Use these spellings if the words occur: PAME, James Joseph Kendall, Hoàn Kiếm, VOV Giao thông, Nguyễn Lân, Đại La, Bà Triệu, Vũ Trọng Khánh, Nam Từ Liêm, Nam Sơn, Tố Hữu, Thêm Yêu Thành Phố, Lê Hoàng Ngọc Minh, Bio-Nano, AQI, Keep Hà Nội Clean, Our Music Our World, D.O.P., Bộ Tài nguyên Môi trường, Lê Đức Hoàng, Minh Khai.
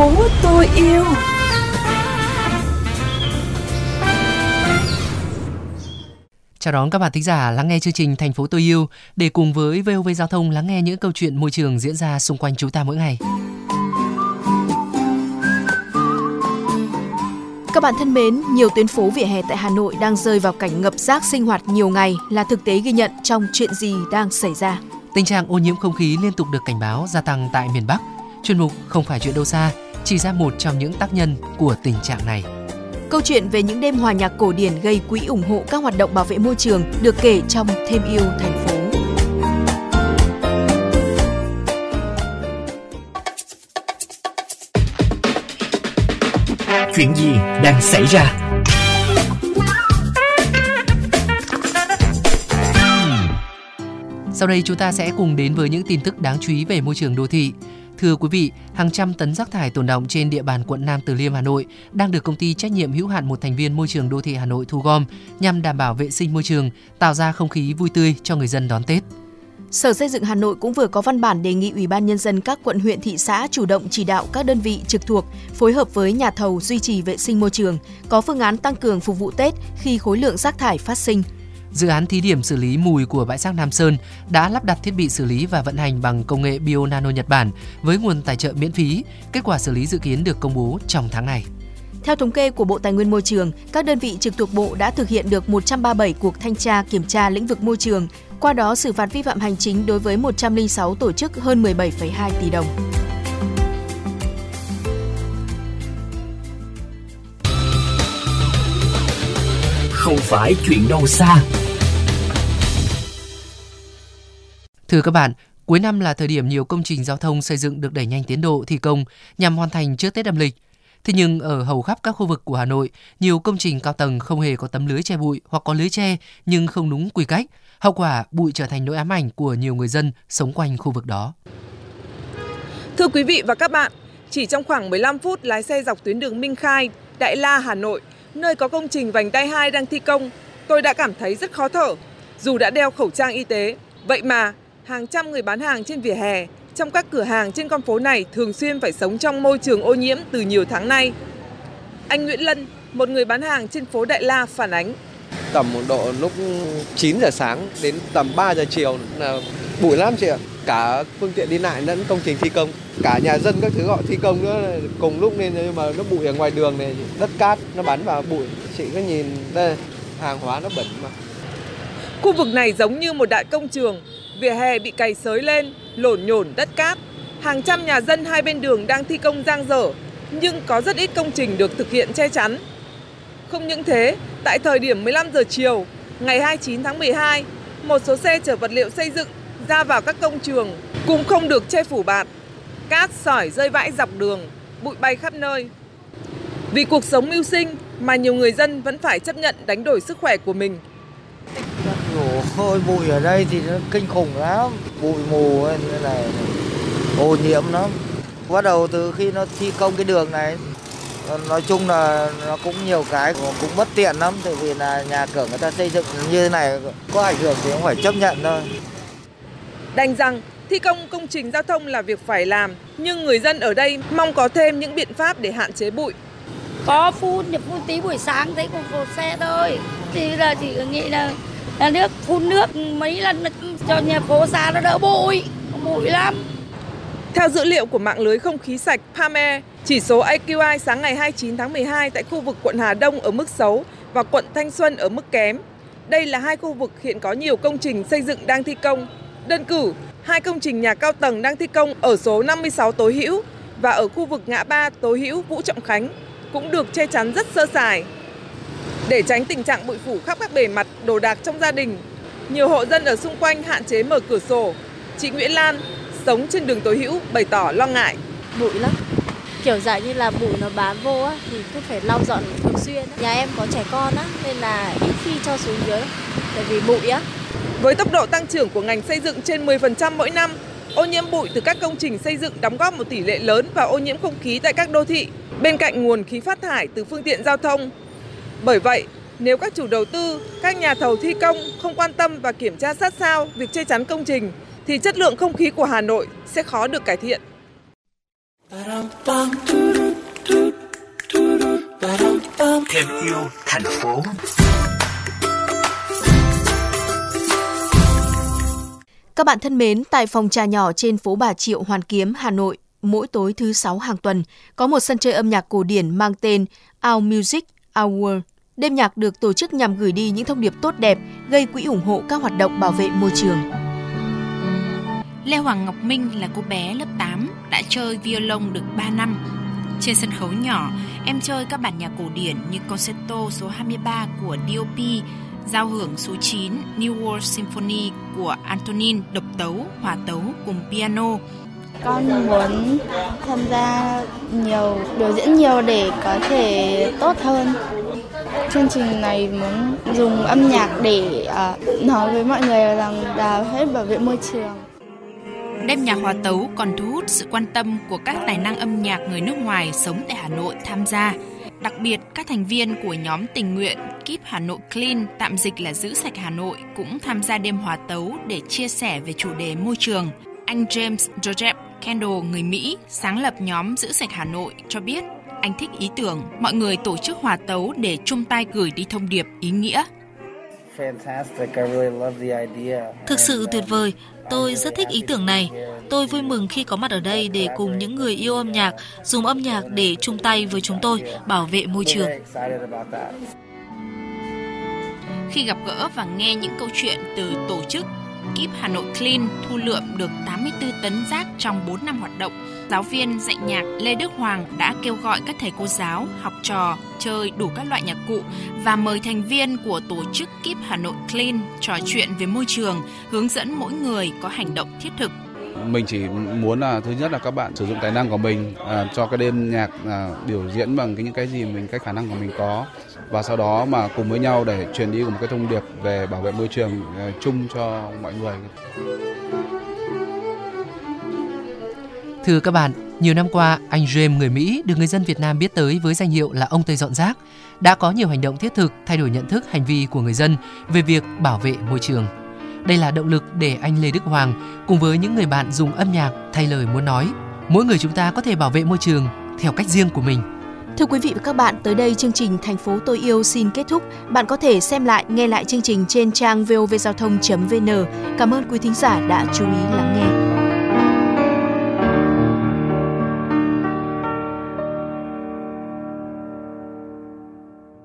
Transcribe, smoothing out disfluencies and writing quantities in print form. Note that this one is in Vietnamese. phố tôi yêu. Chào đón các bạn thính giả lắng nghe chương trình Thành phố tôi yêu để cùng với VOV Giao thông lắng nghe những câu chuyện môi trường diễn ra xung quanh chúng ta mỗi ngày. Các bạn thân mến, nhiều tuyến phố vỉa hè tại Hà Nội đang rơi vào cảnh ngập rác sinh hoạt nhiều ngày là thực tế ghi nhận trong Chuyện gì đang xảy ra. Tình trạng ô nhiễm không khí liên tục được cảnh báo gia tăng tại miền Bắc. Chuyên mục Không phải chuyện đâu xa chỉ ra một trong những tác nhân của tình trạng này. Câu chuyện về những đêm hòa nhạc cổ điển gây quỹ ủng hộ các hoạt động bảo vệ môi trường được kể trong Thêm Yêu Thành Phố. Chuyện gì đang xảy ra? Sau đây chúng ta sẽ cùng đến với những tin tức đáng chú ý về môi trường đô thị. Thưa quý vị, hàng trăm tấn rác thải tồn đọng trên địa bàn quận Nam Từ Liêm, Hà Nội đang được công ty trách nhiệm hữu hạn một thành viên môi trường đô thị Hà Nội thu gom nhằm đảm bảo vệ sinh môi trường, tạo ra không khí vui tươi cho người dân đón Tết. Sở Xây dựng Hà Nội cũng vừa có văn bản đề nghị Ủy ban Nhân dân các quận, huyện, thị xã chủ động chỉ đạo các đơn vị trực thuộc phối hợp với nhà thầu duy trì vệ sinh môi trường, có phương án tăng cường phục vụ Tết khi khối lượng rác thải phát sinh. Dự án thí điểm xử lý mùi của bãi rác Nam Sơn đã lắp đặt thiết bị xử lý và vận hành bằng công nghệ Bio-Nano Nhật Bản với nguồn tài trợ miễn phí. Kết quả xử lý dự kiến được công bố trong tháng này. Theo thống kê của Bộ Tài nguyên Môi trường, các đơn vị trực thuộc Bộ đã thực hiện được 137 cuộc thanh tra kiểm tra lĩnh vực môi trường, qua đó xử phạt vi phạm hành chính đối với 106 tổ chức hơn 17,2 tỷ đồng. Không phải chuyện đâu xa. Thưa các bạn, cuối năm là thời điểm nhiều công trình giao thông xây dựng được đẩy nhanh tiến độ thi công nhằm hoàn thành trước Tết âm lịch. Thế nhưng ở hầu khắp các khu vực của Hà Nội, nhiều công trình cao tầng không hề có tấm lưới che bụi hoặc có lưới che nhưng không đúng quy cách. Hậu quả, bụi trở thành nỗi ám ảnh của nhiều người dân sống quanh khu vực đó. Thưa quý vị và các bạn, chỉ trong khoảng 15 phút lái xe dọc tuyến đường Minh Khai, Đại La, Hà Nội, nơi có công trình vành đai 2 đang thi công, tôi đã cảm thấy rất khó thở. Dù đã đeo khẩu trang y tế, vậy mà hàng trăm người bán hàng trên vỉa hè, trong các cửa hàng trên con phố này thường xuyên phải sống trong môi trường ô nhiễm từ nhiều tháng nay. Anh Nguyễn Lân, một người bán hàng trên phố Đại La phản ánh. Tầm độ lúc 9 giờ sáng đến tầm 3 giờ chiều là bụi lắm chị ạ. Cả phương tiện đi lại lẫn công trình thi công, cả nhà dân các thứ họ thi công nữa cùng lúc nên, nhưng mà nó bụi ở ngoài đường này, đất cát nó bắn vào bụi. Chị cứ nhìn đây, hàng hóa nó bẩn mà. Khu vực này giống như một đại công trường, vỉa hè bị cày xới lên, lổn nhổn đất cát. Hàng trăm nhà dân hai bên đường đang thi công dang dở, nhưng có rất ít công trình được thực hiện che chắn. Không những thế, tại thời điểm 15 giờ chiều, ngày 29 tháng 12, một số xe chở vật liệu xây dựng ra vào các công trường cũng không được che phủ bạt. Cát, sỏi rơi vãi dọc đường, bụi bay khắp nơi. Vì cuộc sống mưu sinh mà nhiều người dân vẫn phải chấp nhận đánh đổi sức khỏe của mình. Hơi bụi ở đây thì nó kinh khủng lắm, bụi mù ấy, như này ô nhiễm lắm. Bắt đầu từ khi nó thi công cái đường này, nói chung là nó cũng nhiều cái cũng bất tiện lắm, tại vì là nhà cửa người ta xây dựng như thế này có ảnh hưởng thì cũng phải chấp nhận thôi. Đành rằng thi công công trình giao thông là việc phải làm, nhưng người dân ở đây mong có thêm những biện pháp để hạn chế bụi. Có phun được một tí buổi sáng thấy cục cột xe thôi, thì là chỉ nghĩ là nước phun nước mấy lần cho nhà phố xa nó đỡ bụi lắm. Theo dữ liệu của mạng lưới không khí sạch PAME, chỉ số AQI sáng ngày 29 tháng 12 tại khu vực quận Hà Đông ở mức xấu và quận Thanh Xuân ở mức kém. Đây là hai khu vực hiện có nhiều công trình xây dựng đang thi công. Đơn cử, hai công trình nhà cao tầng đang thi công ở số 56 Tố Hữu và ở khu vực ngã ba Tố Hữu Vũ Trọng Khánh cũng được che chắn rất sơ sài. Để tránh tình trạng bụi phủ khắp các bề mặt đồ đạc trong gia đình, nhiều hộ dân ở xung quanh hạn chế mở cửa sổ. Chị Nguyễn Lan, sống trên đường Tố Hữu, bày tỏ lo ngại. Bụi lắm, kiểu dạng như là bụi nó bám vô á, thì cứ phải lau dọn thường xuyên. Nhà em có trẻ con á, nên là ít khi cho xuống dưới, tại vì bụi á. Với tốc độ tăng trưởng của ngành xây dựng trên 10% mỗi năm, ô nhiễm bụi từ các công trình xây dựng đóng góp một tỷ lệ lớn vào ô nhiễm không khí tại các đô thị, bên cạnh nguồn khí phát thải từ phương tiện giao thông. Bởi vậy, nếu các chủ đầu tư, các nhà thầu thi công không quan tâm và kiểm tra sát sao việc che chắn công trình, thì chất lượng không khí của Hà Nội sẽ khó được cải thiện. Thêm yêu thành phố. Các bạn thân mến, tại phòng trà nhỏ trên phố Bà Triệu, Hoàn Kiếm, Hà Nội, mỗi tối thứ 6 hàng tuần có một sân chơi âm nhạc cổ điển mang tên Our Music Our World. Đêm nhạc được tổ chức nhằm gửi đi những thông điệp tốt đẹp, gây quỹ ủng hộ các hoạt động bảo vệ môi trường. Lê Hoàng Ngọc Minh là cô bé lớp 8, đã chơi violon được 3 năm. Trên sân khấu nhỏ, em chơi các bản nhạc cổ điển như Concerto số 23 của D.O.P., Giao hưởng số 9 New World Symphony của Antonin, độc tấu, hòa tấu cùng piano. Con muốn tham gia nhiều, biểu diễn nhiều để có thể tốt hơn. Chương trình này muốn dùng âm nhạc để nói với mọi người rằng là hãy bảo vệ môi trường. Đêm nhạc hòa tấu còn thu hút sự quan tâm của các tài năng âm nhạc người nước ngoài sống tại Hà Nội tham gia. Đặc biệt, các thành viên của nhóm tình nguyện Keep Hà Nội Clean, tạm dịch là giữ sạch Hà Nội, cũng tham gia đêm hòa tấu để chia sẻ về chủ đề môi trường. Anh James Joseph Kendall, người Mỹ, sáng lập nhóm giữ sạch Hà Nội, cho biết anh thích ý tưởng mọi người tổ chức hòa tấu để chung tay gửi đi thông điệp ý nghĩa. Thực sự tuyệt vời, tôi rất thích ý tưởng này. Tôi vui mừng khi có mặt ở đây để cùng những người yêu âm nhạc, dùng âm nhạc để chung tay với chúng tôi bảo vệ môi trường. Khi gặp gỡ và nghe những câu chuyện từ tổ chức Keep Hà Nội Clean, thu lượm được 84 tấn rác trong 4 năm hoạt động, giáo viên dạy nhạc Lê Đức Hoàng đã kêu gọi các thầy cô giáo, học trò chơi đủ các loại nhạc cụ và mời thành viên của tổ chức Keep Hà Nội Clean trò chuyện về môi trường, hướng dẫn mỗi người có hành động thiết thực. Mình chỉ muốn là thứ nhất là các bạn sử dụng tài năng của mình cho cái đêm nhạc biểu diễn bằng những cái gì mình, cái khả năng của mình có, và sau đó mà cùng với nhau để truyền đi một cái thông điệp về bảo vệ môi trường chung cho mọi người. Thưa các bạn, nhiều năm qua, anh James người Mỹ được người dân Việt Nam biết tới với danh hiệu là ông Tây dọn rác, đã có nhiều hành động thiết thực thay đổi nhận thức hành vi của người dân về việc bảo vệ môi trường. Đây là động lực để anh Lê Đức Hoàng cùng với những người bạn dùng âm nhạc thay lời muốn nói. Mỗi người chúng ta có thể bảo vệ môi trường theo cách riêng của mình. Thưa quý vị và các bạn, tới đây chương trình Thành phố tôi yêu xin kết thúc. Bạn có thể xem lại, nghe lại chương trình trên trang vovgiaothong.vn. Cảm ơn quý thính giả đã chú ý lắng nghe.